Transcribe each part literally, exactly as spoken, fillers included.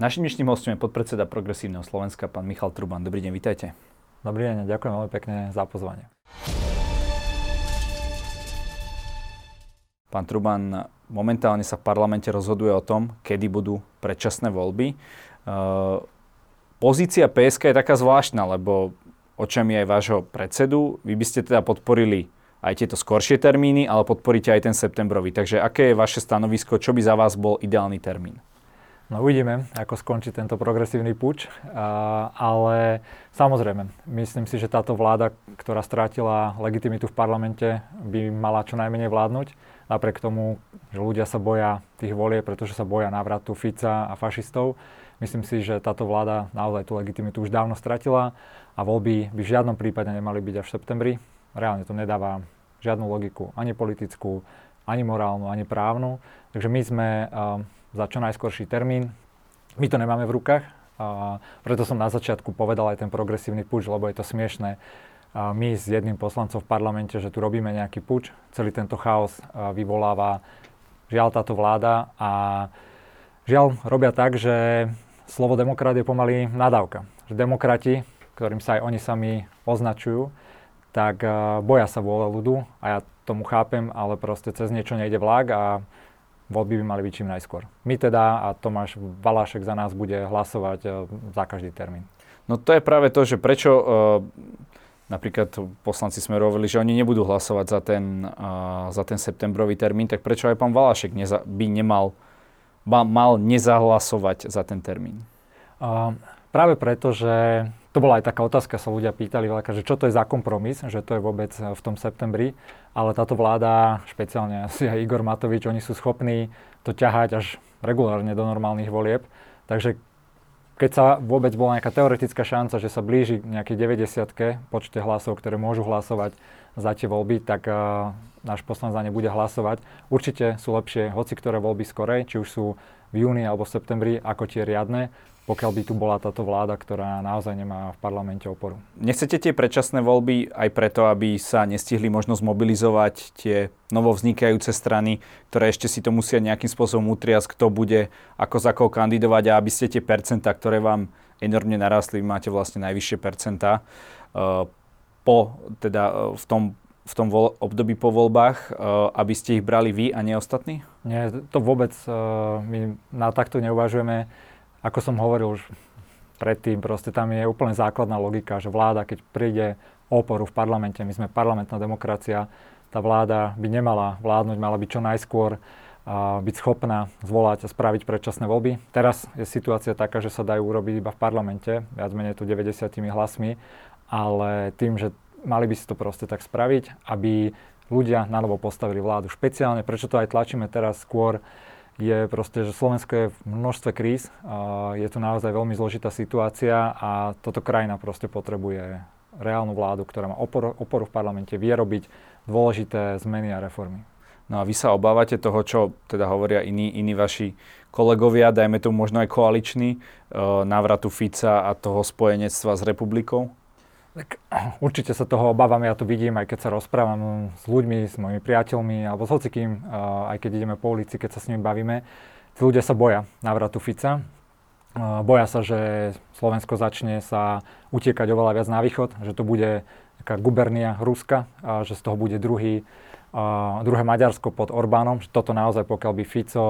Našim dnešným hosťom je podpredseda Progresívneho Slovenska, pán Michal Truban. Dobrý deň, vítajte. Dobrý deň, ďakujem veľmi pekne za pozvanie. Pán Truban, momentálne sa v parlamente rozhoduje o tom, kedy budú predčasné voľby. Pozícia pé es ká je taká zvláštna, lebo očami aj vášho predsedu. Vy by ste teda podporili aj tieto skoršie termíny, ale podporíte aj ten septembrový. Takže aké je vaše stanovisko, čo by za vás bol ideálny termín? No uvidíme, ako skončí tento progresívny puč, ale samozrejme, myslím si, že táto vláda, ktorá strátila legitimitu v parlamente, by mala čo najmenej vládnuť. Napriek tomu, že ľudia sa boja tých volie, pretože sa boja návratu Fica a fašistov, myslím si, že táto vláda naozaj tú legitimitu už dávno stratila a voľby by v žiadnom prípade nemali byť až v septembri. Reálne to nedáva žiadnu logiku, ani politickú, ani morálnu, ani právnu. Takže my sme za čo najskorší termín. My to nemáme v rukách, a preto som na začiatku povedal aj ten progresívny puč, lebo je to smiešné. A my s jedným poslancom v parlamente, že tu robíme nejaký puč, celý tento chaos vyvoláva žiaľ táto vláda a žiaľ robia tak, že slovo demokrat je pomaly nadávka. Že demokrati, ktorým sa aj oni sami označujú, tak boja sa vôle ľudu a ja tomu chápem, ale proste cez niečo nejde vlák a voľby by mali byť čím najskôr. My teda a Tomáš Valášek za nás bude hlasovať za každý termín. No to je práve to, že prečo uh, napríklad poslanci Smeru hovorili, že oni nebudú hlasovať za ten, uh, za ten septembrový termín, tak prečo aj pán Valášek neza- by nemal ba- mal nezahlasovať za ten termín? Uh, práve preto, že to bola aj taká otázka, sa ľudia pýtali veľakrát, že čo to je za kompromis, že to je vôbec v tom septembri, ale táto vláda, špeciálne asi aj Igor Matovič, oni sú schopní to ťahať až regulárne do normálnych volieb. Takže keď sa vôbec bola nejaká teoretická šanca, že sa blíži nejaké deväťdesiatke počte hlasov, ktoré môžu hlasovať za tie voľby, tak uh, náš poslanec za ne bude hlasovať. Určite sú lepšie hoci ktoré voľby skorej, či už sú v júni alebo v septembri, ako tie riadne, pokiaľ by tu bola táto vláda, ktorá naozaj nemá v parlamente oporu. Nechcete tie predčasné voľby aj preto, aby sa nestihli možno zmobilizovať tie novovznikajúce strany, ktoré ešte si to musia nejakým spôsobom utriasť, kto bude ako za koho kandidovať a aby ste tie percentá, ktoré vám enormne narastli, máte vlastne najvyššie percentá po, teda v tom v tom voľ- období po voľbách, uh, aby ste ich brali vy a nie ostatní? Nie, to vôbec uh, my na takto neuvažujeme. Ako som hovoril už predtým, proste tam je úplne základná logika, že vláda, keď príde oporu v parlamente, my sme parlamentná demokracia, tá vláda by nemala vládnuť, mala by čo najskôr uh, byť schopná zvolať a spraviť predčasné voľby. Teraz je situácia taká, že sa dajú urobiť iba v parlamente, viac menej tu deväťdesiatimi hlasmi, ale tým, že mali by si to proste tak spraviť, aby ľudia nanovo postavili vládu. Špeciálne, prečo to aj tlačíme teraz skôr, je proste, že Slovensko je v množstve kríz. Je tu naozaj veľmi zložitá situácia a toto krajina proste potrebuje reálnu vládu, ktorá má oporu, oporu v parlamente, vie robiť dôležité zmeny a reformy. No a vy sa obávate toho, čo teda hovoria iní, iní vaši kolegovia, dajme tomu možno aj koaliční, návratu Fica a toho spojenectva s republikou? Tak určite sa toho obávam, ja to vidím, aj keď sa rozprávam s ľuďmi, s mojimi priateľmi, alebo s hocikým, aj keď ideme po ulici, keď sa s nimi bavíme. Tí ľudia sa boja návratu Fica. Boja sa, že Slovensko začne sa utiekať oveľa viac na východ, že to bude taká gubernia Ruska, že z toho bude druhý, druhé Maďarsko pod Orbánom. Toto naozaj, pokiaľ by Fico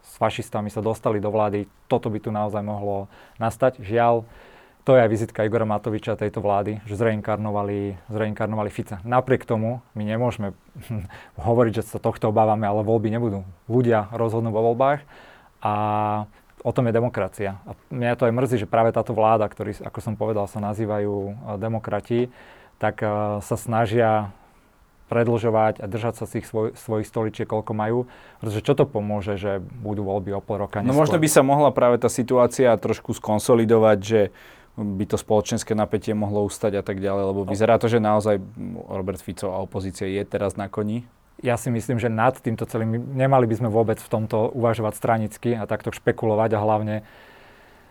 s fašistami sa dostali do vlády, toto by tu naozaj mohlo nastať. Žiaľ, to je aj vizitka Igora Matoviča tejto vlády, že zreinkarnovali, zreinkarnovali Fica. Napriek tomu my nemôžeme hovoriť, že sa tohto obávame, ale voľby nebudú. Ľudia rozhodnú vo voľbách a o tom je demokracia. A mňa to aj mrzí, že práve táto vláda, ktorí, ako som povedal, sa nazývajú demokrati, tak sa snažia predĺžovať a držať sa z tých svoj, svojich stoličiek, koľko majú, pretože čo to pomôže, že budú voľby o pol roka neskôr? No možno by sa mohla práve tá situácia trošku skonsolidovať, že by to spoločenské napätie mohlo ustať a tak ďalej, lebo vyzerá to, že naozaj Robert Fico a opozícia je teraz na koni? Ja si myslím, že nad týmto celým nemali by sme vôbec v tomto uvažovať stranicky a takto špekulovať a hlavne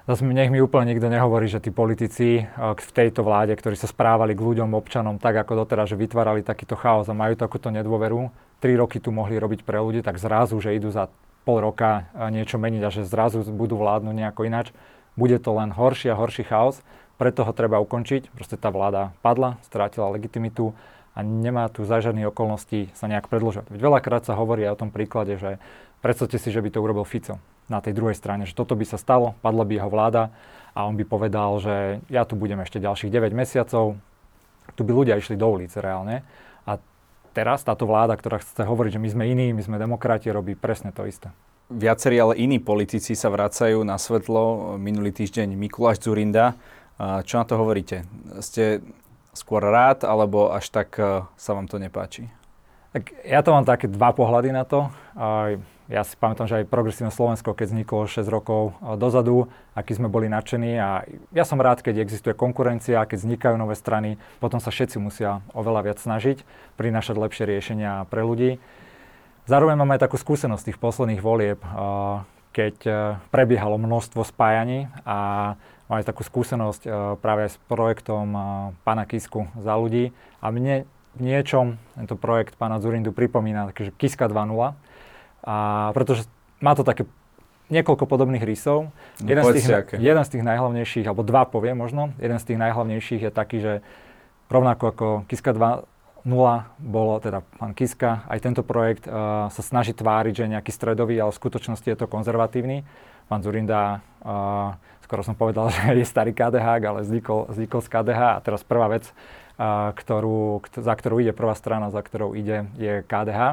zase nech mi úplne nikto nehovorí, že tí politici v tejto vláde, ktorí sa správali k ľuďom, občanom tak ako doteraz, že vytvárali takýto chaos a majú takúto nedôveru, tri roky tu mohli robiť pre ľudí, tak zrazu, že idú za pol roka niečo meniť a že zrazu budú vládnuť nejako ináč. Bude to len horší a horší chaos, preto ho treba ukončiť. Proste tá vláda padla, strátila legitimitu a nemá tu za žiadnych okolností sa nejak predĺžovať. Veď veľakrát sa hovorí aj o tom príklade, že predstavte si, že by to urobil Fico na tej druhej strane, že toto by sa stalo, padla by jeho vláda a on by povedal, že ja tu budem ešte ďalších deväť mesiacov, tu by ľudia išli do ulic reálne. A teraz táto vláda, ktorá chce hovoriť, že my sme iní, my sme demokrati, robí presne to isté. Viacerí, ale iní politici sa vracajú na svetlo. Minulý týždeň Mikuláš Dzurinda. Čo na to hovoríte? Ste skôr rád, alebo až tak sa vám to nepáči? Tak ja to mám také dva pohľady na to. Ja si pamätám, že aj Progresívne Slovensko, keď vzniklo šesť rokov dozadu, akí sme boli nadšení a ja som rád, keď existuje konkurencia, keď vznikajú nové strany, potom sa všetci musia oveľa viac snažiť, prinášať lepšie riešenia pre ľudí. Zároveň máme aj takú skúsenosť tých posledných volieb, keď prebiehalo množstvo spájaní a máme takú skúsenosť práve aj s projektom pána Kisku Za ľudí a mne v niečom tento projekt pána Dzurindu pripomína takže Kiska dva bodka nula. A pretože má to také niekoľko podobných rysov. No, jeden, z tých, jeden z tých najhlavnejších, alebo dva poviem možno, jeden z tých najhlavnejších je taký, že rovnako ako Kiska dva bodka nula bolo, teda pán Kiska, aj tento projekt uh, sa snaží tváriť, že nejaký stredový, ale v skutočnosti je to konzervatívny. Pán Dzurinda, uh, skoro som povedal, že je starý ká dé há, ale vznikol, vznikol z ká dé há a teraz prvá vec, uh, ktorú, kt- za ktorou ide prvá strana, za ktorou ide, je ká dé há.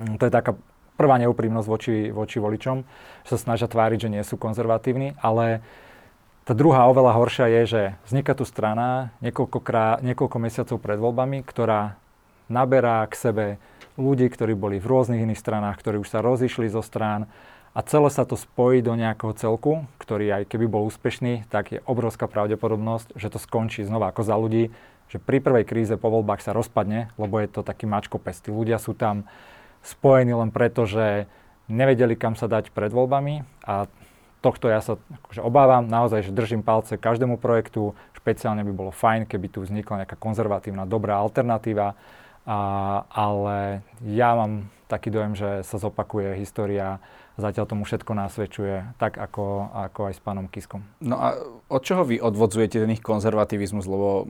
Um, to je taká prvá neúprimnosť voči, voči voličom, že sa snažia tváriť, že nie sú konzervatívni, ale tá druhá oveľa horšia je, že vzniká tu strana niekoľkokrát, niekoľko mesiacov pred voľbami, ktorá naberá k sebe ľudí, ktorí boli v rôznych iných stranách, ktorí už sa rozišli zo strán a celé sa to spojí do nejakého celku, ktorý aj keby bol úspešný, tak je obrovská pravdepodobnosť, že to skončí znova ako Za ľudí, že pri prvej kríze po voľbách sa rozpadne, lebo je to taký mačkopes. Tí ľudia sú tam spojení len preto, že nevedeli, kam sa dať pred voľbami a tohto ja sa akože obávam. Naozaj, že držím palce každému projektu. Špeciálne by bolo fajn, keby tu vznikla nejaká konzervatívna, dobrá alternatíva. A, ale ja mám taký dojem, že sa zopakuje história. Zatiaľ tomu všetko násvedčuje, tak ako, ako aj s pánom Kiskom. No a od čoho vy odvodzujete ten ich konzervativizmus? Lebo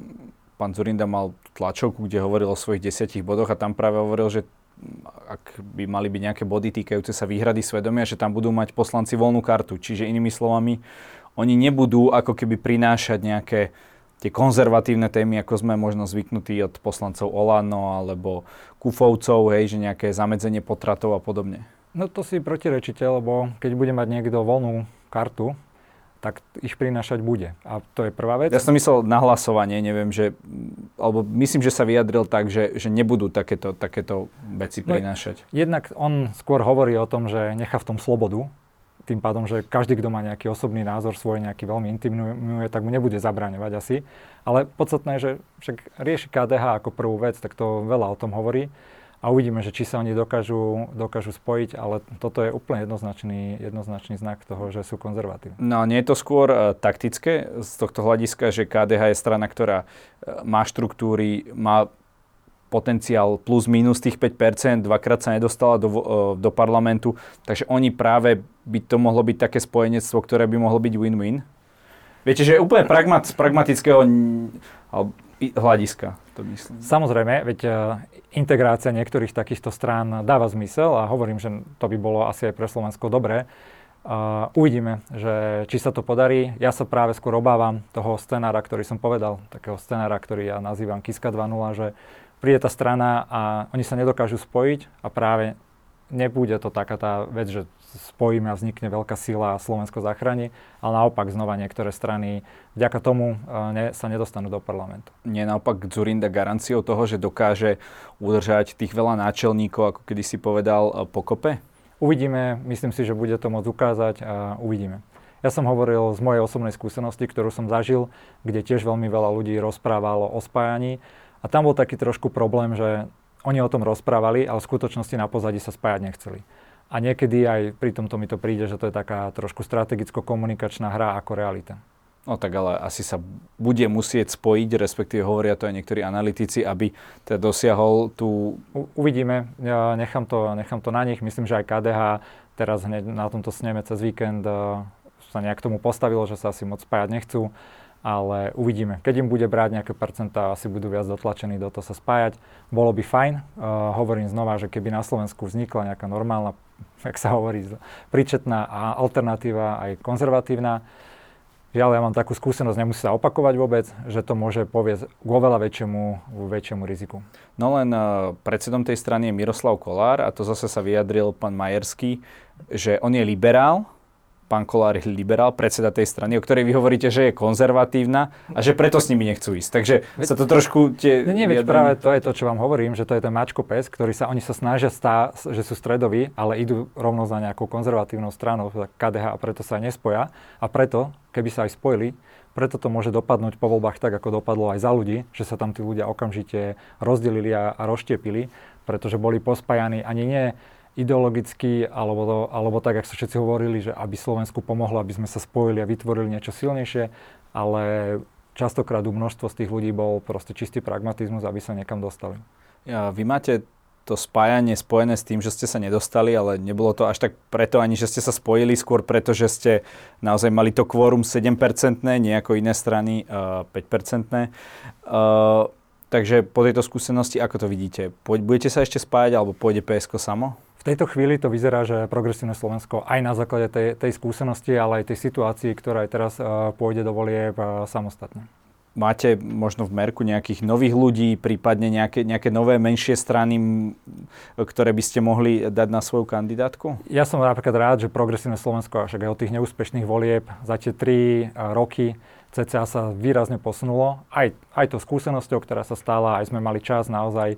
pán Dzurinda mal tlačovku, kde hovoril o svojich desiatich bodoch a tam práve hovoril, že ak by mali byť nejaké body týkajúce sa výhrady svedomia, že tam budú mať poslanci voľnú kartu. Čiže inými slovami, oni nebudú ako keby prinášať nejaké tie konzervatívne témy, ako sme možno zvyknutí od poslancov Olano alebo Kufovcov, hej, že nejaké zamedzenie potratov a podobne. No to si protirečite, lebo keď bude mať niekto voľnú kartu, tak ich prinášať bude. A to je prvá vec. Ja som myslel na hlasovanie, neviem, že, alebo myslím, že sa vyjadril tak, že, že nebudú takéto, takéto veci prinášať. No, jednak on skôr hovorí o tom, že nechá v tom slobodu, tým pádom, že každý, kto má nejaký osobný názor svoj, nejaký veľmi intimný, tak mu nebude zabraňovať asi. Ale podstatné je, že však rieši ká dé há ako prvú vec, tak to veľa o tom hovorí. A uvidíme, že či sa oni dokážu, dokážu spojiť, ale toto je úplne jednoznačný, jednoznačný znak toho, že sú konzervatívni. No nie je to skôr uh, taktické z tohto hľadiska, že ká dé há je strana, ktorá uh, má štruktúry, má potenciál plus minus tých päť percent, dvakrát sa nedostala do, uh, do parlamentu, takže oni práve by to mohlo byť také spojenectvo, ktoré by mohlo byť win-win? Viete, že je úplne pragmat, z pragmatického hľadiska, to myslím. Samozrejme, veď integrácia niektorých takýchto strán dáva zmysel a hovorím, že to by bolo asi aj pre Slovensko dobré. Uh, uvidíme, že či sa to podarí. Ja sa práve skôr obávam toho scenára, ktorý som povedal, takého scenára, ktorý ja nazývam Kiska dva bodka nula, že príde tá strana a oni sa nedokážu spojiť a práve nebude to taká tá vec, že spojíme a vznikne veľká sila a Slovensko zachráni, ale naopak znova niektoré strany vďaka tomu ne, sa nedostanú do parlamentu. Nie naopak Dzurinda garanciou toho, že dokáže udržať tých veľa náčelníkov, ako kedy si povedal, pokope? Uvidíme, myslím si, že bude to môcť ukázať a uvidíme. Ja som hovoril z mojej osobnej skúsenosti, ktorú som zažil, kde tiež veľmi veľa ľudí rozprávalo o spájaní a tam bol taký trošku problém, že oni o tom rozprávali, ale v skutočnosti na pozadí sa spájať nechceli. A niekedy aj pri tomto mi to príde, že to je taká trošku strategicko-komunikačná hra ako realita. No tak ale asi sa bude musieť spojiť, respektíve hovoria to aj niektorí analytici, aby teda dosiahol tú... U, uvidíme, ja nechám to, nechám to na nich. Myslím, že aj ká dé há teraz hneď na tomto sneme cez víkend uh, sa nejak tomu postavilo, že sa asi moc spájať nechcú, ale uvidíme. Keď im bude brať nejaké percentá, asi budú viac dotlačení do toho sa spájať. Bolo by fajn. Uh, hovorím znova, že keby na Slovensku vznikla nejaká normálna, jak sa hovorí, príčetná a alternatíva aj konzervatívna. Žiaľ, ja mám takú skúsenosť, nemusí sa opakovať vôbec, že to môže poviesť k oveľa väčšiemu, väčšiemu riziku. No len uh, predsedom tej strany je Miroslav Kolár a to zase sa vyjadril pán Majerský, že on je liberál, pán Kolár je liberál, predseda tej strany, o ktorej vy hovoríte, že je konzervatívna a že preto s nimi nechcú ísť. Takže veď, sa to trošku... Tie nie, nie, vyjadrení... práve to je to, čo vám hovorím, že to je ten mačko pes, ktorý sa, oni sa snažia, stá, že sú stredoví, ale idú rovno za nejakou konzervatívnou stranou, ká dé há, a preto sa nespoja. A preto, keby sa aj spojili, preto to môže dopadnúť po voľbách tak, ako dopadlo aj za ľudí, že sa tam tí ľudia okamžite rozdelili a, a rozštiepili, pretože boli pospájani ani nie ideologicky, alebo, to, alebo tak, jak sa všetci hovorili, že aby Slovensku pomohlo, aby sme sa spojili a vytvorili niečo silnejšie, ale častokrát u množstvo z tých ľudí bol proste čistý pragmatizmus, aby sa niekam dostali. Ja, vy máte to spájanie spojené s tým, že ste sa nedostali, ale nebolo to až tak preto ani, že ste sa spojili, skôr preto, že ste naozaj mali to kvórum sedem percent, nejako iné strany uh, päť percent. Uh, takže po tejto skúsenosti, ako to vidíte? Budete sa ešte spájať, alebo pôjde pé esko samo? V tejto chvíli to vyzerá, že Progresívne Slovensko aj na základe tej, tej skúsenosti, ale aj tej situácii, ktorá aj teraz uh, pôjde do volieb uh, samostatne. Máte možno v merku nejakých nových ľudí, prípadne nejaké, nejaké nové menšie strany, ktoré by ste mohli dať na svoju kandidátku? Ja som napríklad rád, že Progresívne Slovensko, však aj od tých neúspešných volieb za tie tri roky cca sa výrazne posunulo. Aj, aj to skúsenosťou, ktorá sa stala, aj sme mali čas naozaj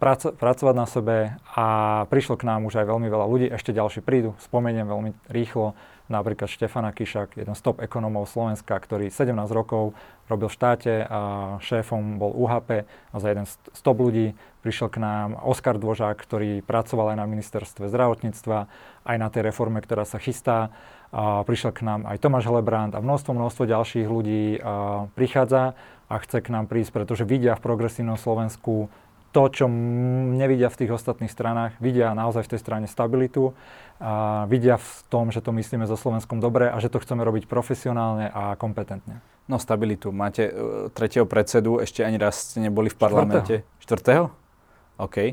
praco- pracovať na sebe a prišlo k nám už aj veľmi veľa ľudí, ešte ďalší prídu, spomeniem veľmi rýchlo. Napríklad Štefana Kišak, jeden z top ekonómov Slovenska, ktorý sedemnásť rokov robil v štáte a šéfom bol ú há pé a za jeden z top ľudí prišiel k nám. Oskar Dôžák, ktorý pracoval aj na ministerstve zdravotníctva, aj na tej reforme, ktorá sa chystá. A prišiel k nám aj Tomáš Hellebrand a množstvo, množstvo ďalších ľudí prichádza a chce k nám prísť, pretože vidia v Progresívnom Slovensku to, čo nevidia v tých ostatných stranách, vidia naozaj v tej strane stabilitu, a vidia v tom, že to myslíme so Slovenskom dobre a že to chceme robiť profesionálne a kompetentne. No stabilitu. Máte tretieho predsedu, ešte ani raz ste neboli v parlamente. Štvrtého? OK. Uh,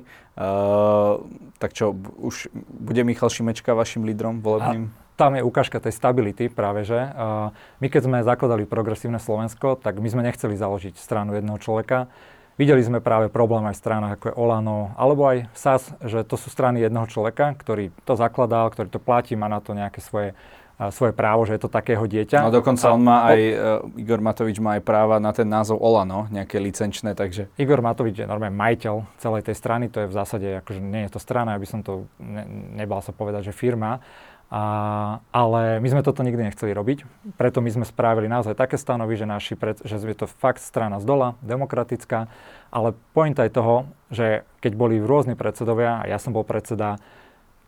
tak čo, už bude Michal Šimečka vašim lídrom volebným? A tam je ukážka tej stability práve, že uh, my keď sme zakladali Progresívne Slovensko, tak my sme nechceli založiť stranu jedného človeka. Videli sme práve problém aj v stranách ako je Olano, alebo aj es a es, že to sú strany jedného človeka, ktorý to zakladal, ktorý to platí, má na to nejaké svoje, uh, svoje právo, že je to takého dieťa. No dokonca on má aj, uh, Igor Matovič má aj práva na ten názov Olano, nejaké licenčné, takže... Igor Matovič je normálne majiteľ celej tej strany, to je v zásade, akože nie je to strana, aby som to, ne, nebal sa povedať, že firma. A, ale my sme toto nikdy nechceli robiť, preto my sme spravili naozaj také stanovy, že, naši pred, že je to fakt strana z dola, demokratická, ale point aj toho, že keď boli rôzni predsedovia, a ja som bol predseda,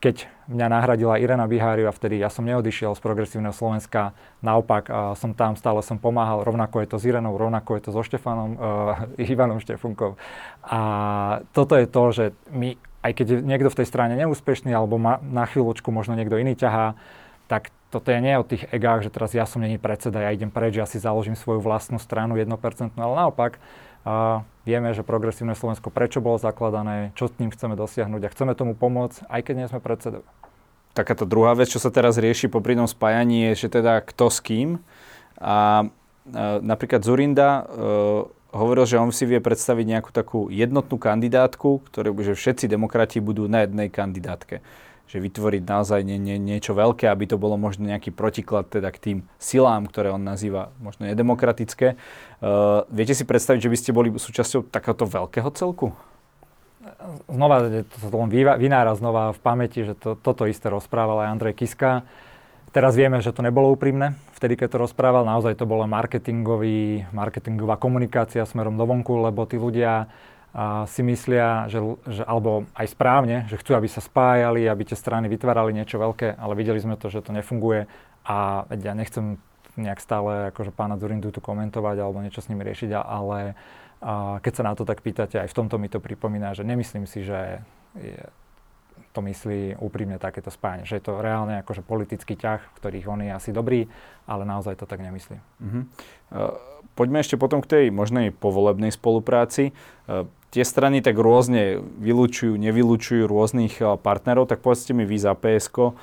keď mňa nahradila Irena Bihári a vtedy ja som neodišiel z Progresívneho Slovenska, naopak som tam, stále som pomáhal, rovnako je to s Irenou, rovnako je to so Štefanom, uh, Ivanom Štefunkom. A toto je to, že my... Aj keď je niekto v tej strane neúspešný, alebo ma, na chvíľočku možno niekto iný ťahá, tak toto je nie o tých egách, že teraz ja som není predseda, ja idem preč, ja si založím svoju vlastnú stranu jedno percento, ale naopak uh, vieme, že Progresívne Slovensko prečo bolo zakladané, čo s ním chceme dosiahnuť a chceme tomu pomôcť, aj keď nie sme predsedovia. Takáto druhá vec, čo sa teraz rieši popri tom spájaní, je, že teda kto s kým. A uh, napríklad Dzurinda... Uh, hovoril, že on si vie predstaviť nejakú takú jednotnú kandidátku, ktoré, že všetci demokrati budú na jednej kandidátke. Že vytvoriť naozaj nie, nie, niečo veľké, aby to bolo možno nejaký protiklad teda k tým silám, ktoré on nazýva možno nedemokratické. Uh, viete si predstaviť, že by ste boli súčasťou takéhoto veľkého celku? Znova, to sa to len vynára znova v pamäti, že to, toto isté rozprával aj Andrej Kiska. Teraz vieme, že to nebolo úprimné. Vtedy, keď to rozprával, naozaj to bola marketingový, marketingová komunikácia smerom dovonku, lebo tí ľudia a, si myslia, že, že, alebo aj správne, že chcú, aby sa spájali, aby tie strany vytvárali niečo veľké, ale videli sme to, že to nefunguje a ja nechcem nejak stále akože pána Dzurindu tu komentovať alebo niečo s nimi riešiť, ale a, keď sa na to tak pýtate, aj v tomto mi to pripomína, že nemyslím si, že je, to myslí úprimne takéto spájanie. Že je to reálne akože politický ťah, v ktorých on je asi dobrý, ale naozaj to tak nemyslí. Uh-huh. Poďme ešte potom k tej možnej povolebnej spolupráci. Tie strany tak rôzne vylúčujú, nevylučujú rôznych partnerov, tak povedzte mi vy za pé esko,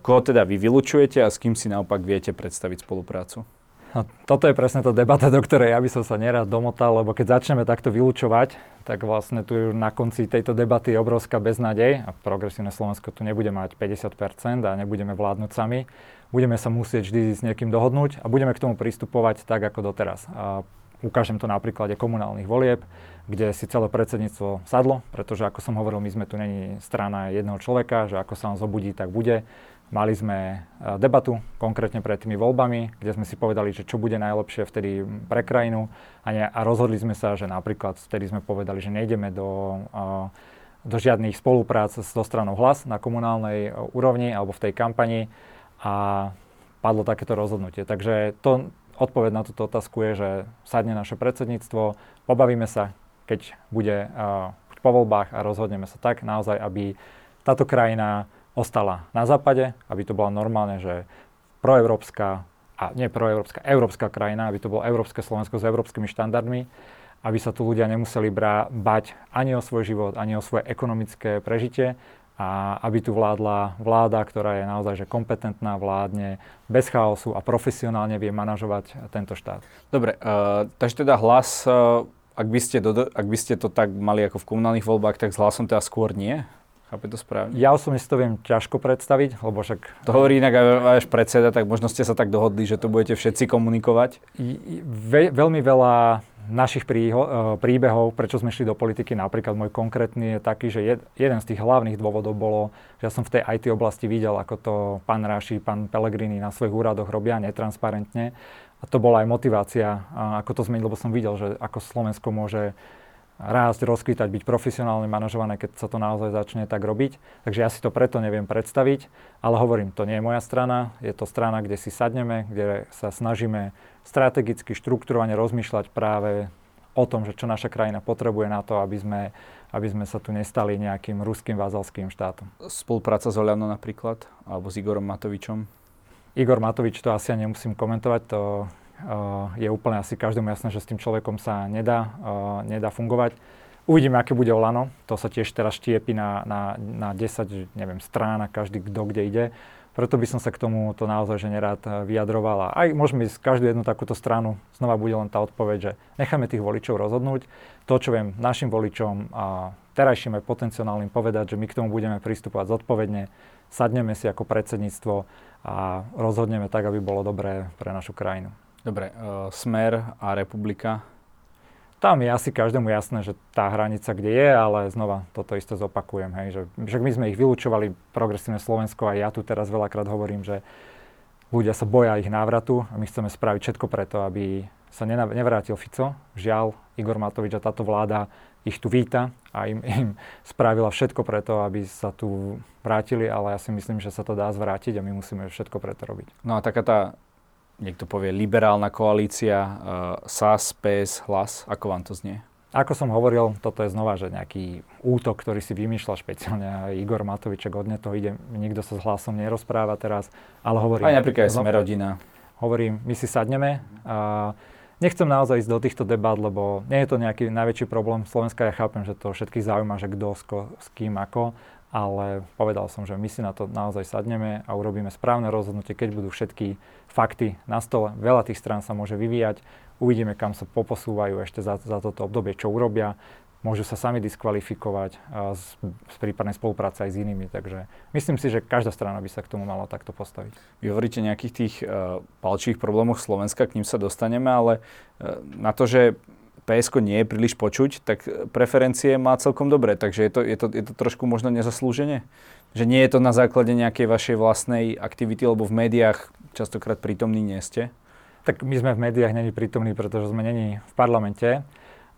koho teda vy vylučujete a s kým si naopak viete predstaviť spoluprácu? No, toto je presne tá debata, do ktorej ja by som sa neraz domotal, lebo keď začneme takto vylučovať, tak vlastne tu na konci tejto debaty je obrovská beznadej a Progresívne Slovensko tu nebude mať päťdesiat percent a nebudeme vládnuť sami. Budeme sa musieť vždy s niekým dohodnúť a budeme k tomu pristupovať tak ako doteraz. A ukážem to na príklade komunálnych volieb, kde si celé predsedníctvo sadlo, pretože ako som hovoril, my sme tu není strana jedného človeka, že ako sa on zobudí, tak bude. Mali sme debatu konkrétne pred tými voľbami, kde sme si povedali, že čo bude najlepšie vtedy pre krajinu a, ne, a rozhodli sme sa, že napríklad vtedy sme povedali, že nejdeme do, do žiadnych spoluprác so stranou Hlas na komunálnej úrovni alebo v tej kampani a padlo takéto rozhodnutie. Takže to odpoveď na túto otázku je, že sadne naše predsedníctvo, pobavíme sa, keď bude uh, po voľbách a rozhodneme sa tak naozaj, aby táto krajina ostala na západe, aby to bola normálne, že proeurópska, a nie proeurópska, európska krajina, aby to bolo európske Slovensko s európskymi štandardmi, aby sa tu ľudia nemuseli brá, bať ani o svoj život, ani o svoje ekonomické prežitie, a aby tu vládla vláda, ktorá je naozaj že kompetentná, vládne, bez chaosu a profesionálne vie manažovať tento štát. Dobre, uh, takže teda Hlas, uh, ak, by ste do, ak by ste to tak mali ako v komunálnych voľbách, tak s Hlasom teda skôr nie? Chápe to správne? Ja osobne si to viem ťažko predstaviť, lebo však... To hovorí inak aj predseda, tak možno ste sa tak dohodli, že to budete všetci komunikovať? Ve, veľmi veľa... našich prího, príbehov, prečo sme šli do politiky. Napríklad môj konkrétny je taký, že jed, jeden z tých hlavných dôvodov bolo, že ja som v tej í té oblasti videl, ako to pán Raši, pán Pellegrini na svojich úradoch robia netransparentne. A to bola aj motivácia, ako to zmeniť, lebo som videl, že ako Slovensko môže rásť, rozkvítať, byť profesionálne manažované, keď sa to naozaj začne tak robiť. Takže ja si to preto neviem predstaviť, ale hovorím, to nie je moja strana, je to strana, kde si sadneme, kde sa snažíme strategicky, štruktúrovane rozmýšľať práve o tom, že čo naša krajina potrebuje na to, aby sme, aby sme sa tu nestali nejakým ruským vazalským štátom. Spolupráca s Olano napríklad, alebo s Igorom Matovičom? Igor Matovič, to asi ja nemusím komentovať, to... Uh, je úplne asi každému jasné, že s tým človekom sa nedá, uh, nedá fungovať. Uvidíme, aké bude Olano. To sa tiež teraz štiepi na, na, na desať, neviem, strán a každý kto kde ide. Preto by som sa k tomu to naozaj že nerád vyjadroval. Aj môžeme ísť každú jednu takúto stranu. Znova bude len tá odpoveď, že necháme tých voličov rozhodnúť. To, čo viem našim voličom a terajším aj potenciálnym povedať, že my k tomu budeme pristupovať zodpovedne. Sadneme si ako predsedníctvo a rozhodneme tak, aby bolo dobré pre našu krajinu. Dobre, uh, Smer a Republika? Tam je asi každému jasné, že tá hranica kde je, ale znova toto isté zopakujem, hej, že však my sme ich vylúčovali, Progresívne Slovensko, a ja tu teraz veľakrát hovorím, že ľudia sa boja ich návratu a my chceme spraviť všetko preto, aby sa nenav- nevrátil Fico. Žiaľ, Igor Matovič a táto vláda ich tu víta a im, im spravila všetko preto, aby sa tu vrátili, ale ja si myslím, že sa to dá zvrátiť a my musíme všetko preto robiť. No a taká tá niekto povie liberálna koalícia, uh, es a es, pé es, Hlas. Ako vám to znie? Ako som hovoril, toto je znova, že nejaký útok, ktorý si vymýšľa špeciálne Igor Matoviček, od neho ide, nikto sa s Hlasom nerozpráva teraz, ale hovorím... Aj napríklad aj Sme rodina. Hovorím, my si sadneme. Uh, nechcem naozaj ísť do týchto debát, lebo nie je to nejaký najväčší problém Slovenska. Ja chápem, že to všetkých zaujíma, že kto s kým ako, ale povedal som, že my si na to naozaj sadneme a urobíme správne rozhodnutie, keď budú všetky fakty na stole. Veľa tých strán sa môže vyvíjať, uvidíme, kam sa poposúvajú ešte za, za toto obdobie, čo urobia. Môžu sa sami diskvalifikovať z, z prípadnej spolupráce aj s inými, takže myslím si, že každá strana by sa k tomu mala takto postaviť. Vy hovoríte o nejakých tých uh, palčivých problémoch Slovenska, k ním sa dostaneme, ale uh, na to, že pé esko nie je príliš počuť, tak preferencie má celkom dobre, takže je to, je to, je to trošku možno nezaslúženie? Že nie je to na základe nejakej vašej vlastnej aktivity, lebo v médiách častokrát prítomní nie ste? Tak my sme v médiách neni prítomní, pretože sme neni v parlamente.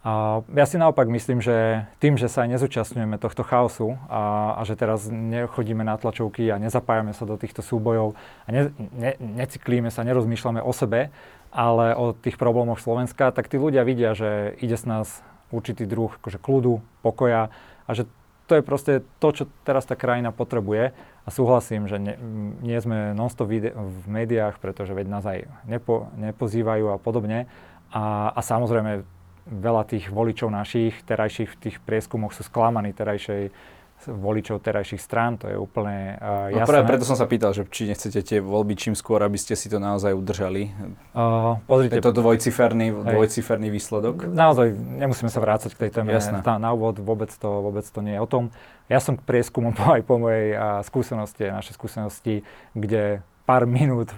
A ja si naopak myslím, že tým, že sa aj nezúčastňujeme tohto chaosu a, a že teraz nechodíme na tlačovky a nezapájame sa do týchto súbojov a ne, ne, necyklíme sa, nerozmýšľame o sebe, ale o tých problémoch Slovenska, tak tí ľudia vidia, že ide z nás určitý druh akože kľudu, pokoja a že to je proste to, čo teraz tá krajina potrebuje. A súhlasím, že ne, nie sme non-stop vide- v médiách, pretože veď nás aj nepo, nepozývajú a podobne. A, a samozrejme veľa tých voličov našich terajších v tých prieskumoch sú sklamaní terajšej voličov terajších strán, to je úplne uh, jasné. No práve preto som sa pýtal, že či nechcete tie voľby čím skôr, aby ste si to naozaj udržali. Uh, pozrite. Je to dvojciferný, dvojciferný výsledok? Naozaj, nemusíme sa vrácať k tej téme. Tá, na úvod vôbec to, vôbec to nie je o tom. Ja som k prieskumu aj po mojej uh, skúsenosti, našej skúsenosti, kde pár minút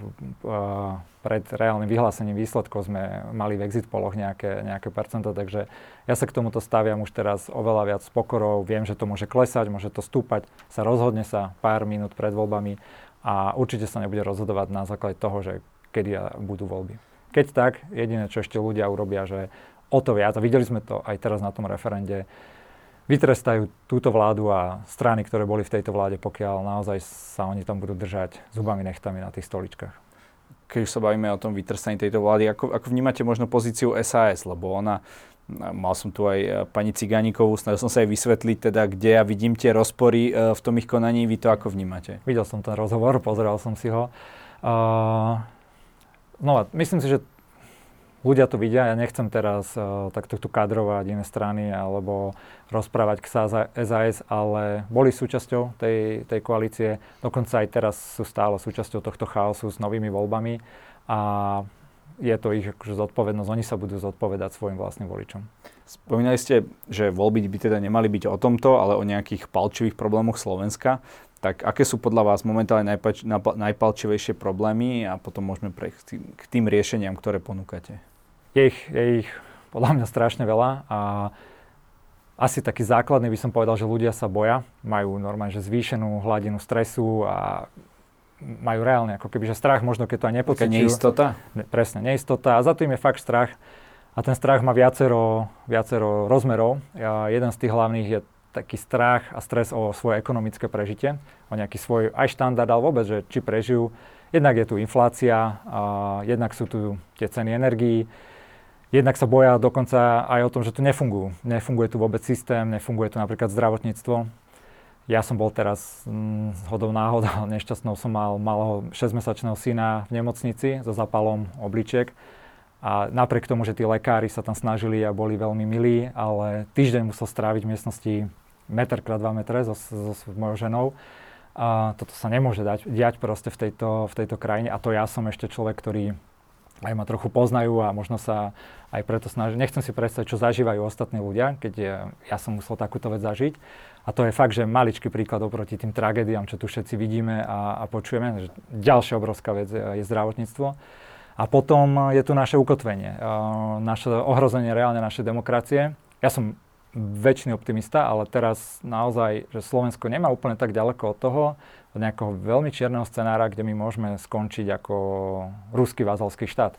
uh, pred reálnym vyhlásením výsledkov sme mali v exit poloch nejaké, nejaké percento, takže ja sa k tomuto staviam už teraz oveľa viac s pokorou, viem, že to môže klesať, môže to stúpať, sa rozhodne sa pár minút pred voľbami a určite sa nebude rozhodovať na základe toho, že kedy budú voľby. Keď tak, jediné, čo ešte ľudia urobia, že o to viac, a videli sme to aj teraz na tom referende, vytrestajú túto vládu a strany, ktoré boli v tejto vláde, pokiaľ naozaj sa oni tam budú držať zubami nechtami na tých stoličkách. Keď už sa bavíme o tom vytrestaní tejto vlády, ako, ako vnímate možno pozíciu es a es, lebo ona, mal som tu aj pani Ciganíkovú, snažil som sa jej vysvetliť, teda, kde ja vidím tie rozpory v tom ich konaní, vy to ako vnímate? Videl som ten rozhovor, pozeral som si ho. Uh, no myslím si, že ľudia to vidia, ja nechcem teraz uh, takto tu kadrovať iné strany alebo rozprávať k es a es, ale boli súčasťou tej, tej koalície, dokonca aj teraz sú stále súčasťou tohto chaosu s novými voľbami a je to ich akože zodpovednosť, oni sa budú zodpovedať svojim vlastným voličom. Spomínali ste, že voľby by teda nemali byť o tomto, ale o nejakých palčivých problémoch Slovenska. Tak aké sú podľa vás momentálne najpač, najpalčivejšie problémy a potom môžeme prejsť k tým riešeniam, ktoré ponúkate? Je ich, je ich podľa mňa strašne veľa a asi taký základný by som povedal, že ľudia sa boja, majú normálne že zvýšenú hladinu stresu a majú reálne ako keby že strach, možno keď to aj nepocitujú. Taká neistota? Ne, presne, neistota a za tým je fakt strach a ten strach má viacero, viacero rozmerov. A jeden z tých hlavných je taký strach a stres o svoje ekonomické prežitie, o nejaký svoj aj štandard, ale vôbec, že či prežijú. Jednak je tu inflácia, a jednak sú tu tie ceny energií, jednak sa boja dokonca aj o tom, že tu nefungujú. Nefunguje tu vôbec systém, nefunguje tu napríklad zdravotníctvo. Ja som bol teraz mm, hodou náhod, ale nešťastnou som mal malého šesťmesačného syna v nemocnici so zápalom obličiek. A napriek tomu, že tí lekári sa tam snažili a boli veľmi milí, ale týždeň musel stráviť v miestnosti meter krát dva metre so, so, so mojou ženou. A toto sa nemôže dať, diať proste v tejto, v tejto krajine a to ja som ešte človek, ktorý aj ma trochu poznajú a možno sa aj preto snaží. Nechcem si predstaviť, čo zažívajú ostatní ľudia, keď je, ja som musel takúto vec zažiť. A to je fakt, že maličký príklad oproti tým tragédiám, čo tu všetci vidíme a, a počujeme. Ďalšia obrovská vec je zdravotníctvo. A potom je tu naše ukotvenie, naše ohrozenie reálne našej demokracie. Ja som väčšiný optimista, ale teraz naozaj, že Slovensko nemá úplne tak ďaleko od toho, od nejakého veľmi čierneho scenára, kde my môžeme skončiť ako ruský vazalský štát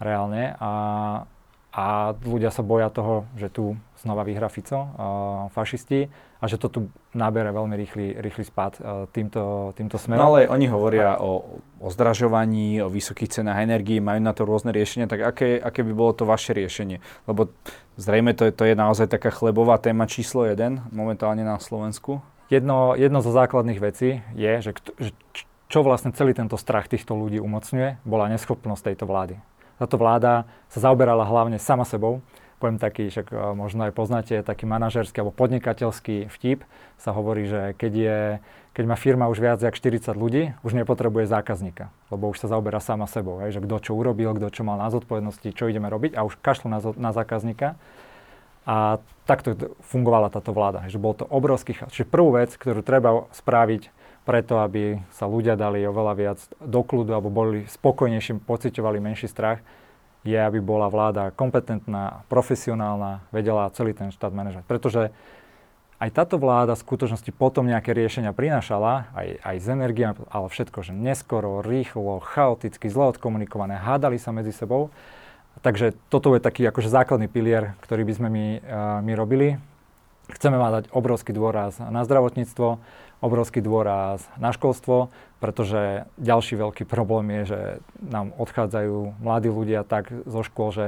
reálne. A, a ľudia sa boja toho, že tu znova vyhrá Fico, fašisti, a že to tu nabere veľmi rýchly, rýchly spád týmto, týmto smerom. No ale oni hovoria o, o zdražovaní, o vysokých cenách energií, majú na to rôzne riešenia, tak aké, aké by bolo to vaše riešenie? Lebo zrejme to je, to je naozaj taká chlebová téma číslo jeden momentálne na Slovensku. Jedno, jedno zo základných vecí je, že, že čo vlastne celý tento strach týchto ľudí umocňuje, bola neschopnosť tejto vlády. Táto vláda sa zaoberala hlavne sama sebou. Poviem taký, však možno aj poznáte, taký manažerský alebo podnikateľský vtip. Sa hovorí, že keď, je, keď má firma už viac jak štyridsať ľudí, už nepotrebuje zákazníka, lebo už sa zaoberá sama sebou. Hej, že kto čo urobil, kto čo mal na zodpovednosti, čo ideme robiť a už kašľú na, na zákazníka. A takto fungovala táto vláda. Hej, že bol to obrovský chaos. Čiže prvú vec, ktorú treba spraviť preto, aby sa ľudia dali oveľa viac do kľudu alebo boli spokojnejším, pociťovali menší strach, je, aby bola vláda kompetentná, profesionálna, vedela celý ten štát manažovať. Pretože aj táto vláda v skutočnosti potom nejaké riešenia prinášala, aj, aj z energie, ale všetko, že neskoro, rýchlo, chaoticky, zle odkomunikované, hádali sa medzi sebou. Takže toto je taký akože základný pilier, ktorý by sme my, my robili. Chceme dať obrovský dôraz na zdravotníctvo, obrovský dôraz na školstvo, pretože ďalší veľký problém je, že nám odchádzajú mladí ľudia tak zo škôl, že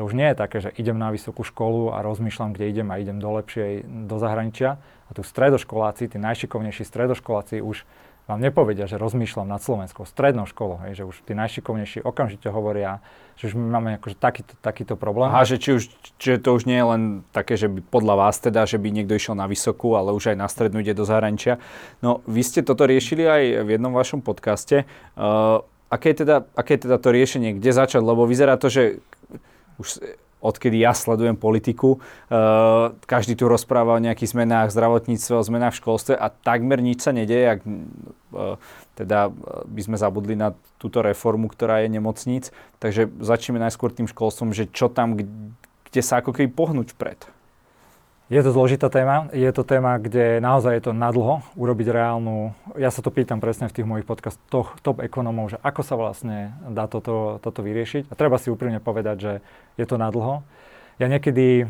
To už nie je také, že idem na vysokú školu a rozmýšľam, kde idem a idem do lepšej, do zahraničia. A tu stredoškoláci, tí najšikovnejší stredoškoláci už vám nepovedia, že rozmýšľam nad slovenskou strednou školou. Hej, že už tí najšikovnejší okamžite hovoria, že už máme akože takýto, takýto problém. Aha, že či už, či to už nie je len také, že by podľa vás teda, že by niekto išiel na vysokú, ale už aj na strednú ide do zahraničia. No, vy ste toto riešili aj v jednom vašom podcaste. Uh, aké, je teda, aké je teda to riešenie? Kde začať? Lebo vyzerá to, že už odkedy ja sledujem politiku, uh, každý tu rozpráva o nejakých zmenách zdravotníctve, o zmenách v školstve a takmer nič sa nedeje, ak uh, teda by sme zabudli na túto reformu, ktorá je nemocníc. Takže začneme najskôr tým školstvom, že čo tam, kde sa ako keby pohnúť vpred. Je to zložitá téma, je to téma, kde naozaj je to nadlho urobiť reálnu, ja sa to pýtam presne v tých mojich podcastoch top ekonomov, že ako sa vlastne dá toto, toto vyriešiť. A treba si úprimne povedať, že je to nadlho. Ja niekedy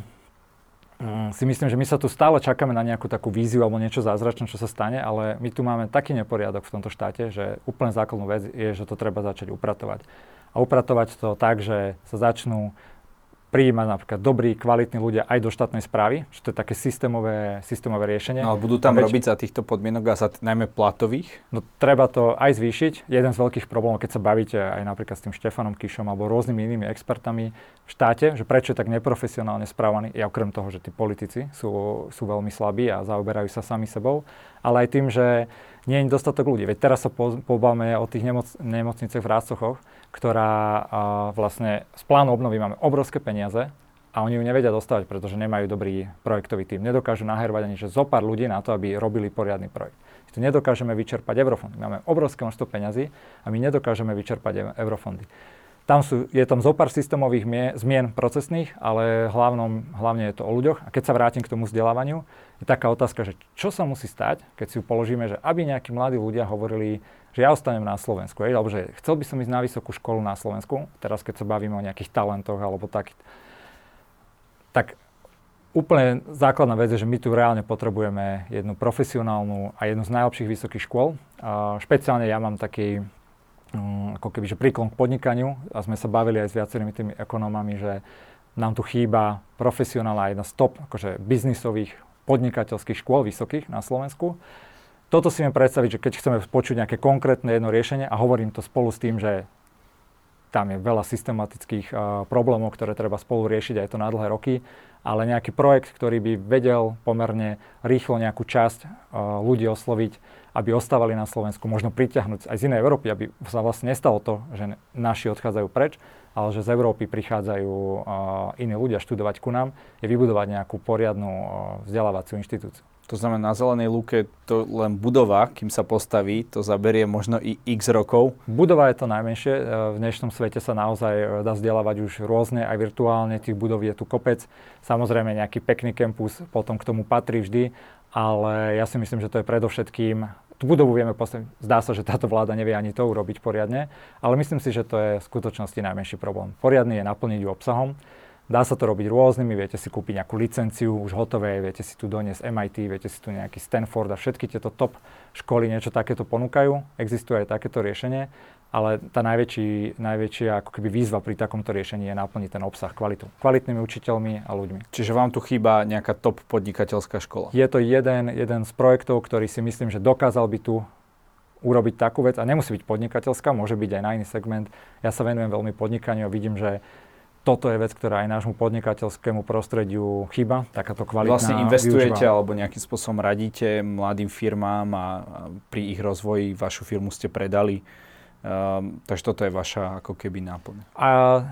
mm, si myslím, že my sa tu stále čakáme na nejakú takú víziu alebo niečo zázračné, čo sa stane, ale my tu máme taký neporiadok v tomto štáte, že úplne základnú vec je, že to treba začať upratovať. A upratovať to tak, že sa začnú prijímať napríklad dobrí, kvalitní ľudia aj do štátnej správy, že to je také systémové, systémové riešenie. No, ale budú tam robiť za týchto podmienok a za t- najmä platových? No, treba to aj zvýšiť. Jeden z veľkých problémov, keď sa bavíte aj napríklad s tým Štefanom Kišom alebo rôznymi inými expertami v štáte, že prečo je tak neprofesionálne správaný, je okrem toho, že tí politici sú, sú veľmi slabí a zaoberajú sa sami sebou, ale aj tým, že nie je dostatok ľudí. Veď teraz sa po, pobáme o tých nemoc, nemocnicách v Rácochoch, ktorá a, vlastne z plánu obnovy máme obrovské peniaze a oni ju nevedia dostávať, pretože nemajú dobrý projektový tím. Nedokážu naherovať ani, že zopár ľudí na to, aby robili poriadny projekt. To nedokážeme vyčerpať eurofondy. Máme obrovské množstvo peňazí a my nedokážeme vyčerpať eurofondy. Tam sú, je tam zopár systémových mie, zmien procesných, ale hlavnom, hlavne je to o ľuďoch. A keď sa vrátim k tomu vzdelávaniu, je taká otázka, že čo sa musí stať, keď si ju položíme, že aby nejakí mladí ľudia hovorili, že ja ostanem na Slovensku, je, alebo že chcel by som ísť na vysokú školu na Slovensku, teraz keď sa bavíme o nejakých talentoch alebo tak, tak úplne základná vec je, že my tu reálne potrebujeme jednu profesionálnu a jednu z najlepších vysokých škôl. A špeciálne ja mám taký ako keby, že príklon k podnikaniu a sme sa bavili aj s viacerými tými ekonómami, že nám tu chýba profesionálna jedna z top akože biznisových podnikateľských škôl vysokých na Slovensku. Toto si viem predstaviť, že keď chceme počuť nejaké konkrétne jedno riešenie a hovorím to spolu s tým, že tam je veľa systematických uh, problémov, ktoré treba spolu riešiť a je to na dlhé roky, ale nejaký projekt, ktorý by vedel pomerne rýchlo nejakú časť uh, ľudí osloviť, aby ostávali na Slovensku, možno pritiahnuť aj z inej Európy, aby sa vlastne nestalo to, že naši odchádzajú preč, ale že z Európy prichádzajú uh, iní ľudia študovať ku nám, je vybudovať nejakú poriadnu uh, vzdelávaciu inštitúciu. To znamená, na zelenej lúke to len budova, kým sa postaví, to zaberie možno i x rokov. Budova je to najmenšie. V dnešnom svete sa naozaj dá vzdelávať už rôzne, aj virtuálne. Tých budov je tu kopec. Samozrejme nejaký pekný kampus potom k tomu patrí vždy, ale ja si myslím, že to je predovšetkým. Tú budovu vieme postaviť. Zdá sa, že táto vláda nevie ani to urobiť poriadne, ale myslím si, že to je v skutočnosti najmenší problém. Poriadny je naplniť ju obsahom. Dá sa to robiť rôznymi, viete si kúpiť nejakú licenciu už hotové, viete si tu doniesť em í té, viete si tu nejaký Stanford a všetky tieto top školy niečo takéto ponúkajú. Existuje aj takéto riešenie, ale tá najväčší, najväčšia ako keby výzva pri takomto riešení je naplniť ten obsah, kvalitu. Kvalitnými učiteľmi a ľuďmi. Čiže vám tu chýba nejaká top podnikateľská škola? Je to jeden, jeden z projektov, ktorý si myslím, že dokázal by tu urobiť takú vec a nemusí byť podnikateľská, môže byť aj na iný segment. Ja sa venujem veľmi podnikaniu a vidím, že toto je vec, ktorá aj nášmu podnikateľskému prostrediu chýba, takáto kvalitná vlastne investujete výučba. Alebo nejakým spôsobom radíte mladým firmám a pri ich rozvoji vašu firmu ste predali. Um, takže toto je vaša ako keby náplň. A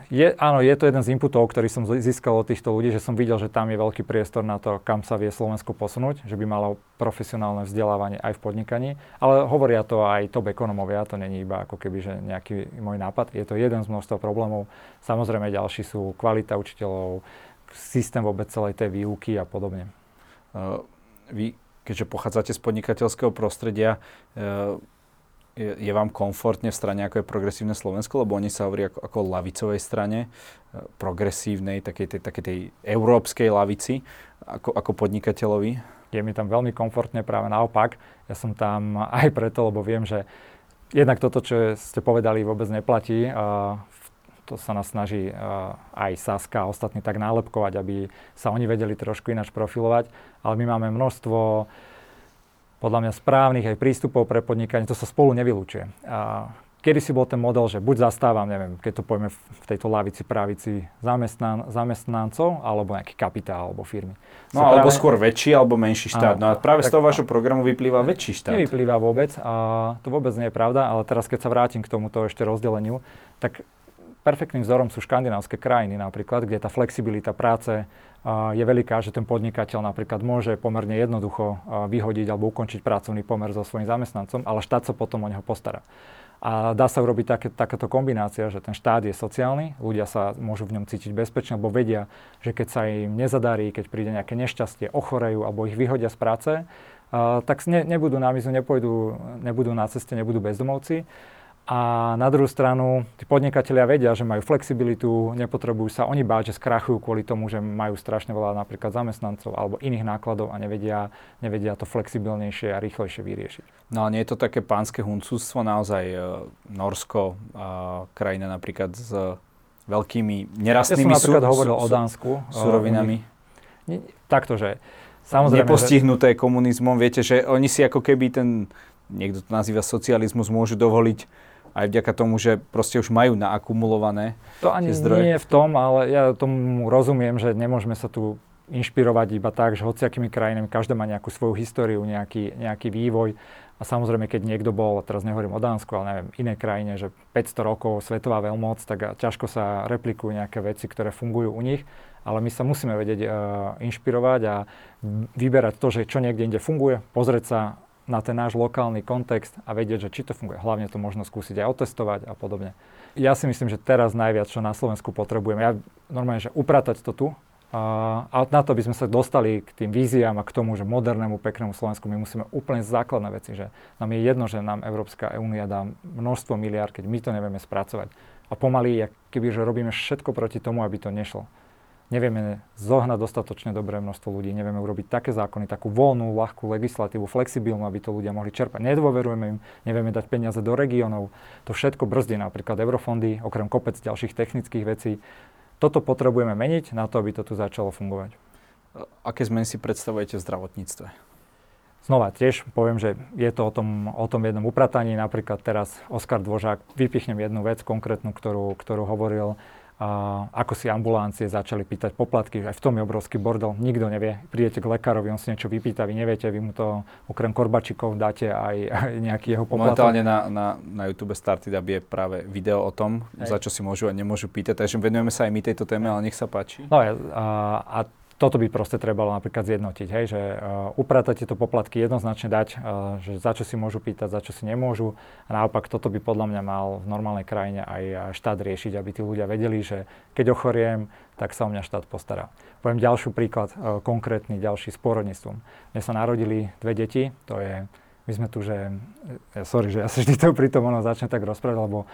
je, áno, je to jeden z inputov, ktorý som získal od týchto ľudí, že som videl, že tam je veľký priestor na to, kam sa vie Slovensko posunúť, že by malo profesionálne vzdelávanie aj v podnikaní, ale hovoria to aj top ekonomovia, to není iba ako keby, že nejaký môj nápad, je to jeden z množstva problémov. Samozrejme ďalší sú kvalita učiteľov, systém vôbec celej tej výuky a podobne. Uh, vy, keďže pochádzate z podnikateľského prostredia, uh, Je, je vám komfortne v strane, ako je Progresívne Slovensko, lebo oni sa hovorí ako, ako ľavicovej strane, progresívnej, takej tej, takej tej európskej ľavici, ako, ako podnikateľovi? Je mi tam veľmi komfortne, práve naopak. Ja som tam aj preto, lebo viem, že jednak toto, čo ste povedali, vôbec neplatí. V to sa nás snaží aj Saska a ostatní tak nálepkovať, aby sa oni vedeli trošku ináč profilovať. Ale my máme množstvo, podľa mňa, správnych aj prístupov pre podnikanie. To sa spolu nevylučuje. Kedy si bol ten model, že buď zastávam, neviem, keď to pojme v tejto lavici, pravici zamestnan- zamestnancov, alebo nejaký kapitál, alebo firmy. No, sa alebo práve... skôr väčší, alebo menší štát. Áno, no a práve tak, z toho vášho programu vyplýva väčší štát. Nevyplýva vôbec a to vôbec nie je pravda, ale teraz, keď sa vrátim k tomuto ešte rozdeleniu, tak perfektným vzorom sú škandinávske krajiny napríklad, kde tá flexibilita práce je veľká, že ten podnikateľ napríklad môže pomerne jednoducho vyhodiť alebo ukončiť pracovný pomer so svojím zamestnancom, ale štát sa potom o neho postará. A dá sa urobiť také, takáto kombinácia, že ten štát je sociálny, ľudia sa môžu v ňom cítiť bezpečne, lebo vedia, že keď sa im nezadarí, keď príde nejaké nešťastie, ochorejú alebo ich vyhodia z práce, uh, tak ne, nebudú na mizu, nepôjdu, nebudú na ceste, nebudú bezdomovci. A na druhú stranu, tí podnikatelia vedia, že majú flexibilitu, nepotrebujú sa oni báť, že skrachujú kvôli tomu, že majú strašne veľa napríklad zamestnancov alebo iných nákladov a nevedia, nevedia to flexibilnejšie a rýchlejšie vyriešiť. No a nie je to také pánske huncúctvo, naozaj e, Norsko, e, krajina napríklad s e, veľkými nerastnými sú... Ja som napríklad sú, hovoril sú, o Dánsku. Surovinami. E, taktože. Samozrejme, nepostihnuté že... komunizmom, viete, že oni si ako keby ten, niekto to nazýva socializmus, môžu dovoliť aj vďaka tomu, že proste už majú naakumulované zdroje. To ani nie je v tom, ale ja tomu rozumiem, že nemôžeme sa tu inšpirovať iba tak, že hociakými krajinami, každá má nejakú svoju históriu, nejaký, nejaký vývoj. A samozrejme, keď niekto bol, teraz nehovorím o Dánsku, ale neviem, iné krajine, že päťsto rokov svetová veľmoc, tak ťažko sa replikujú nejaké veci, ktoré fungujú u nich. Ale my sa musíme vedieť uh, inšpirovať a vyberať to, že čo niekde inde funguje, pozrieť sa na ten náš lokálny kontext a vedieť, že či to funguje. Hlavne to možno skúsiť aj otestovať a podobne. Ja si myslím, že teraz najviac, čo na Slovensku potrebujeme, ja normálne, že upratať to tu a na to by sme sa dostali k tým víziám a k tomu, že modernému, peknému Slovensku my musíme úplne základné veci, že nám je jedno, že nám Európska únia dá množstvo miliárd, keď my to nevieme spracovať. A pomaly, keby že robíme všetko proti tomu, aby to nešlo. Nevieme zohnať dostatočne dobré množstvo ľudí, nevieme urobiť také zákony, takú voľnú, ľahkú legislatívu, flexibilnú, aby to ľudia mohli čerpať. Nedôverujeme im, nevieme dať peniaze do regiónov. To všetko brzdí napríklad eurofondy, okrem kopec ďalších technických vecí. Toto potrebujeme meniť na to, aby to tu začalo fungovať. Aké zmeny si predstavujete v zdravotníctve? Znova tiež poviem, že je to o tom, o tom jednom uprataní. Napríklad teraz Oskar Dôžák, vypichnem jednu vec konkrétnu, ktorú, ktorú hovoril. A ako si ambulancie začali pýtať poplatky, aj v tom je obrovský bordel, nikto nevie. Prídete k lekárovi, on si niečo vypýta, vy neviete, vy mu to okrem korbačikov dáte aj, aj nejaký jeho poplatok. Momentálne na, na, na YouTube Startida je práve video o tom, aj za čo si môžu a nemôžu pýtať, takže venujeme sa aj my tejto téme, ale nech sa páči. No a, a toto by proste trebalo napríklad zjednotiť, hej, že uh, upratať tieto poplatky, jednoznačne dať, uh, že za čo si môžu pýtať, za čo si nemôžu. A naopak toto by podľa mňa mal v normálnej krajine aj štát riešiť, aby tí ľudia vedeli, že keď ochoriem, tak sa o mňa štát postará. Poviem ďalší príklad, uh, konkrétny ďalší s pôrodníctvom. Mne sa narodili dve deti, to je, my sme tu, že, sorry, že ja sa vždy to pri tom ono začne tak rozprávať, lebo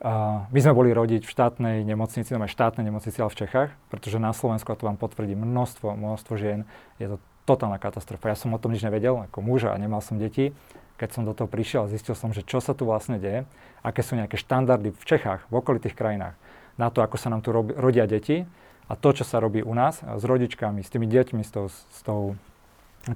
Uh, my sme boli rodiť v štátnej nemocnici, no aj štátnej nemocnici, ale v Čechách, pretože na Slovensku, a to vám potvrdí množstvo, množstvo žien, je to totálna katastrofa. Ja som o tom nič nevedel, ako muž a nemal som deti. Keď som do toho prišiel, zistil som, že čo sa tu vlastne deje, aké sú nejaké štandardy v Čechách, v okolitých krajinách, na to, ako sa nám tu rob, rodia deti a to, čo sa robí u nás s rodičkami, s tými deťmi, s tou... S tou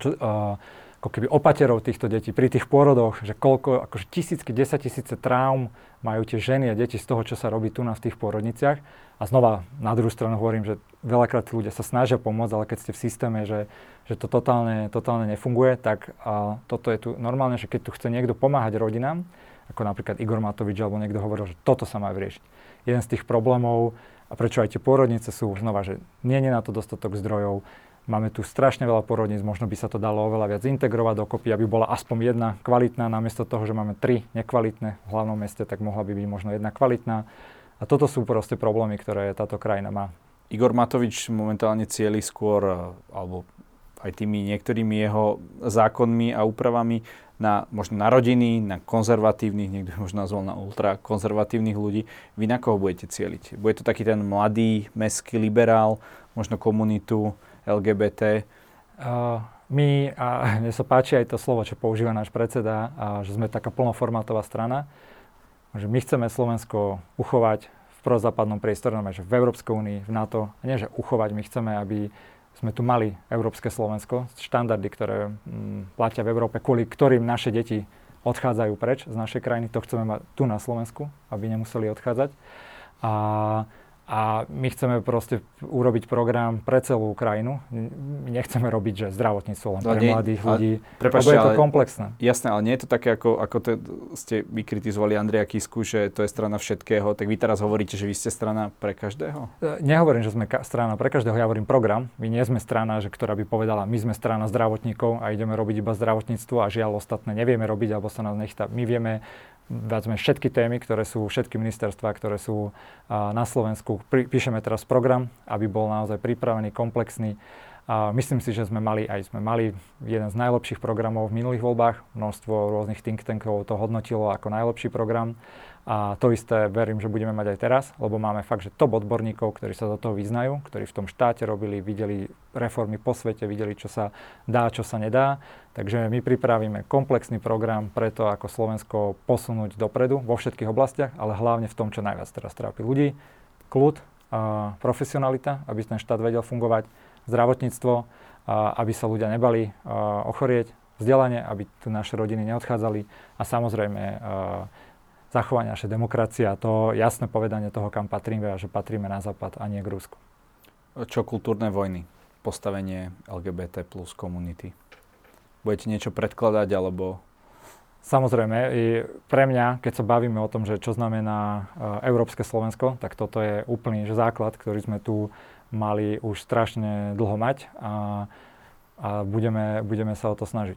čo, uh, ako keby opaterov týchto detí, pri tých pôrodoch, že koľko, akože tisícky, desaťtisíce traum majú tie ženy a deti z toho, čo sa robí tu na v tých pôrodniciach. A znova na druhú stranu hovorím, že veľakrát tí ľudia sa snažia pomôcť, ale keď ste v systéme, že, že to totálne, totálne nefunguje, tak a toto je tu normálne, že keď tu chce niekto pomáhať rodinám, ako napríklad Igor Matovič, alebo niekto hovoril, že toto sa má vyriešiť. Jeden z tých problémov, a prečo aj tie pôrodnice sú, znova, že nie je na to dostatok zdrojov. Máme tu strašne veľa porodníc, možno by sa to dalo oveľa viac integrovať dokopy, aby bola aspoň jedna kvalitná, namiesto toho, že máme tri nekvalitné v hlavnom meste, tak mohla by byť možno jedna kvalitná. A toto sú proste problémy, ktoré táto krajina má. Igor Matovič momentálne cieli skôr, alebo aj tými niektorými jeho zákonmi a úpravami, na, možno na rodiny, na konzervatívnych, niekto možno nazval na ultrakonzervatívnych ľudí. Vy na koho budete cieliť? Bude to taký ten mladý, mestský liberál, možno komunitu el gé bé té? Uh, my, a mne sa páči aj to slovo, čo používa náš predseda, a že sme taká plnoformátová strana, že my chceme Slovensko uchovať v prozápadnom priestore, že v Európskej únii, v NATO, a nie že uchovať. My chceme, aby sme tu mali európske Slovensko, štandardy, ktoré m, platia v Európe, kvôli ktorým naše deti odchádzajú preč z našej krajiny. To chceme mať tu na Slovensku, aby nemuseli odchádzať. A, a my chceme proste urobiť program pre celú krajinu. Nechceme robiť, že zdravotníctvo len pre nie, mladých ale, ľudí. Prepáčte, je to ale, komplexné. Jasné, ale nie je to také, ako, ako to ste vy kritizovali Andreja Kisku, že to je strana všetkého. Tak vy teraz hovoríte, že vy ste strana pre každého? Nehovorím, že sme ka- strana pre každého, ja hovorím program. My nie sme strana, že, ktorá by povedala, my sme strana zdravotníkov a ideme robiť iba zdravotníctvo a žiaľ ostatné nevieme robiť, alebo sa nás nechta. My vieme dať sme všetky témy, ktoré sú, všetky ministerstvá, ktoré sú a, na Slovensku. Pri, píšeme teraz program, aby bol naozaj pripravený, komplexný. A myslím si, že sme mali aj sme mali jeden z najlepších programov v minulých voľbách. Množstvo rôznych think tankov to hodnotilo ako najlepší program. A to isté verím, že budeme mať aj teraz, lebo máme fakt, že top odborníkov, ktorí sa do toho vyznajú, ktorí v tom štáte robili, videli reformy po svete, videli, čo sa dá, čo sa nedá. Takže my pripravíme komplexný program pre to, ako Slovensko posunúť dopredu vo všetkých oblastiach, ale hlavne v tom, čo najviac teraz trápi ľudí. Kľud, a profesionalita, aby ten štát vedel fungovať, zdravotníctvo, a aby sa ľudia nebali a ochorieť, vzdelanie, aby tu naše rodiny neodchádzali a samozrejme a zachovanie našej demokracie a to jasné povedanie toho, kam patríme a že patríme na západ a nie k Rusku. Čo kultúrne vojny? Postavenie el gé bé té plus komunity? Budete niečo predkladať, alebo... Samozrejme, i pre mňa, keď sa bavíme o tom, že čo znamená uh, Európske Slovensko, tak toto je úplný že základ, ktorý sme tu mali už strašne dlho mať a, a budeme, budeme sa o to snažiť.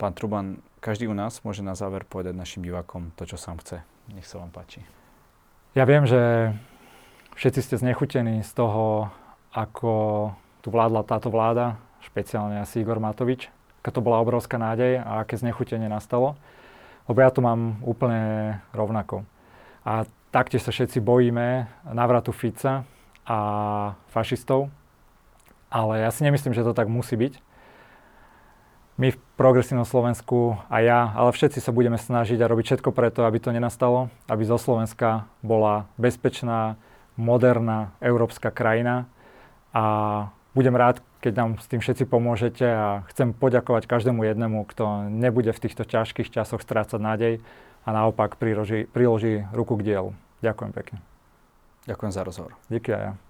Pán Truban, každý u nás môže na záver povedať našim divákom to, čo sám chce. Nech sa vám páči. Ja viem, že všetci ste znechutení z toho, ako tu vládla táto vláda, špeciálne asi Igor Matovič. Aká to bola obrovská nádej a aké znechutenie nastalo, lebo ja to mám úplne rovnako. A taktiež sa všetci bojíme návratu Fica a fašistov, ale ja si nemyslím, že to tak musí byť. My v Progresívnom Slovensku a ja, ale všetci sa budeme snažiť a robiť všetko preto, aby to nenastalo, aby zo Slovenska bola bezpečná, moderná európska krajina a budem rád, keď nám s tým všetci pomôžete a chcem poďakovať každému jednému, kto nebude v týchto ťažkých časoch strácať nádej a naopak priloží, priloží ruku k dielu. Ďakujem pekne. Ďakujem za rozhovor. Díky aj ja.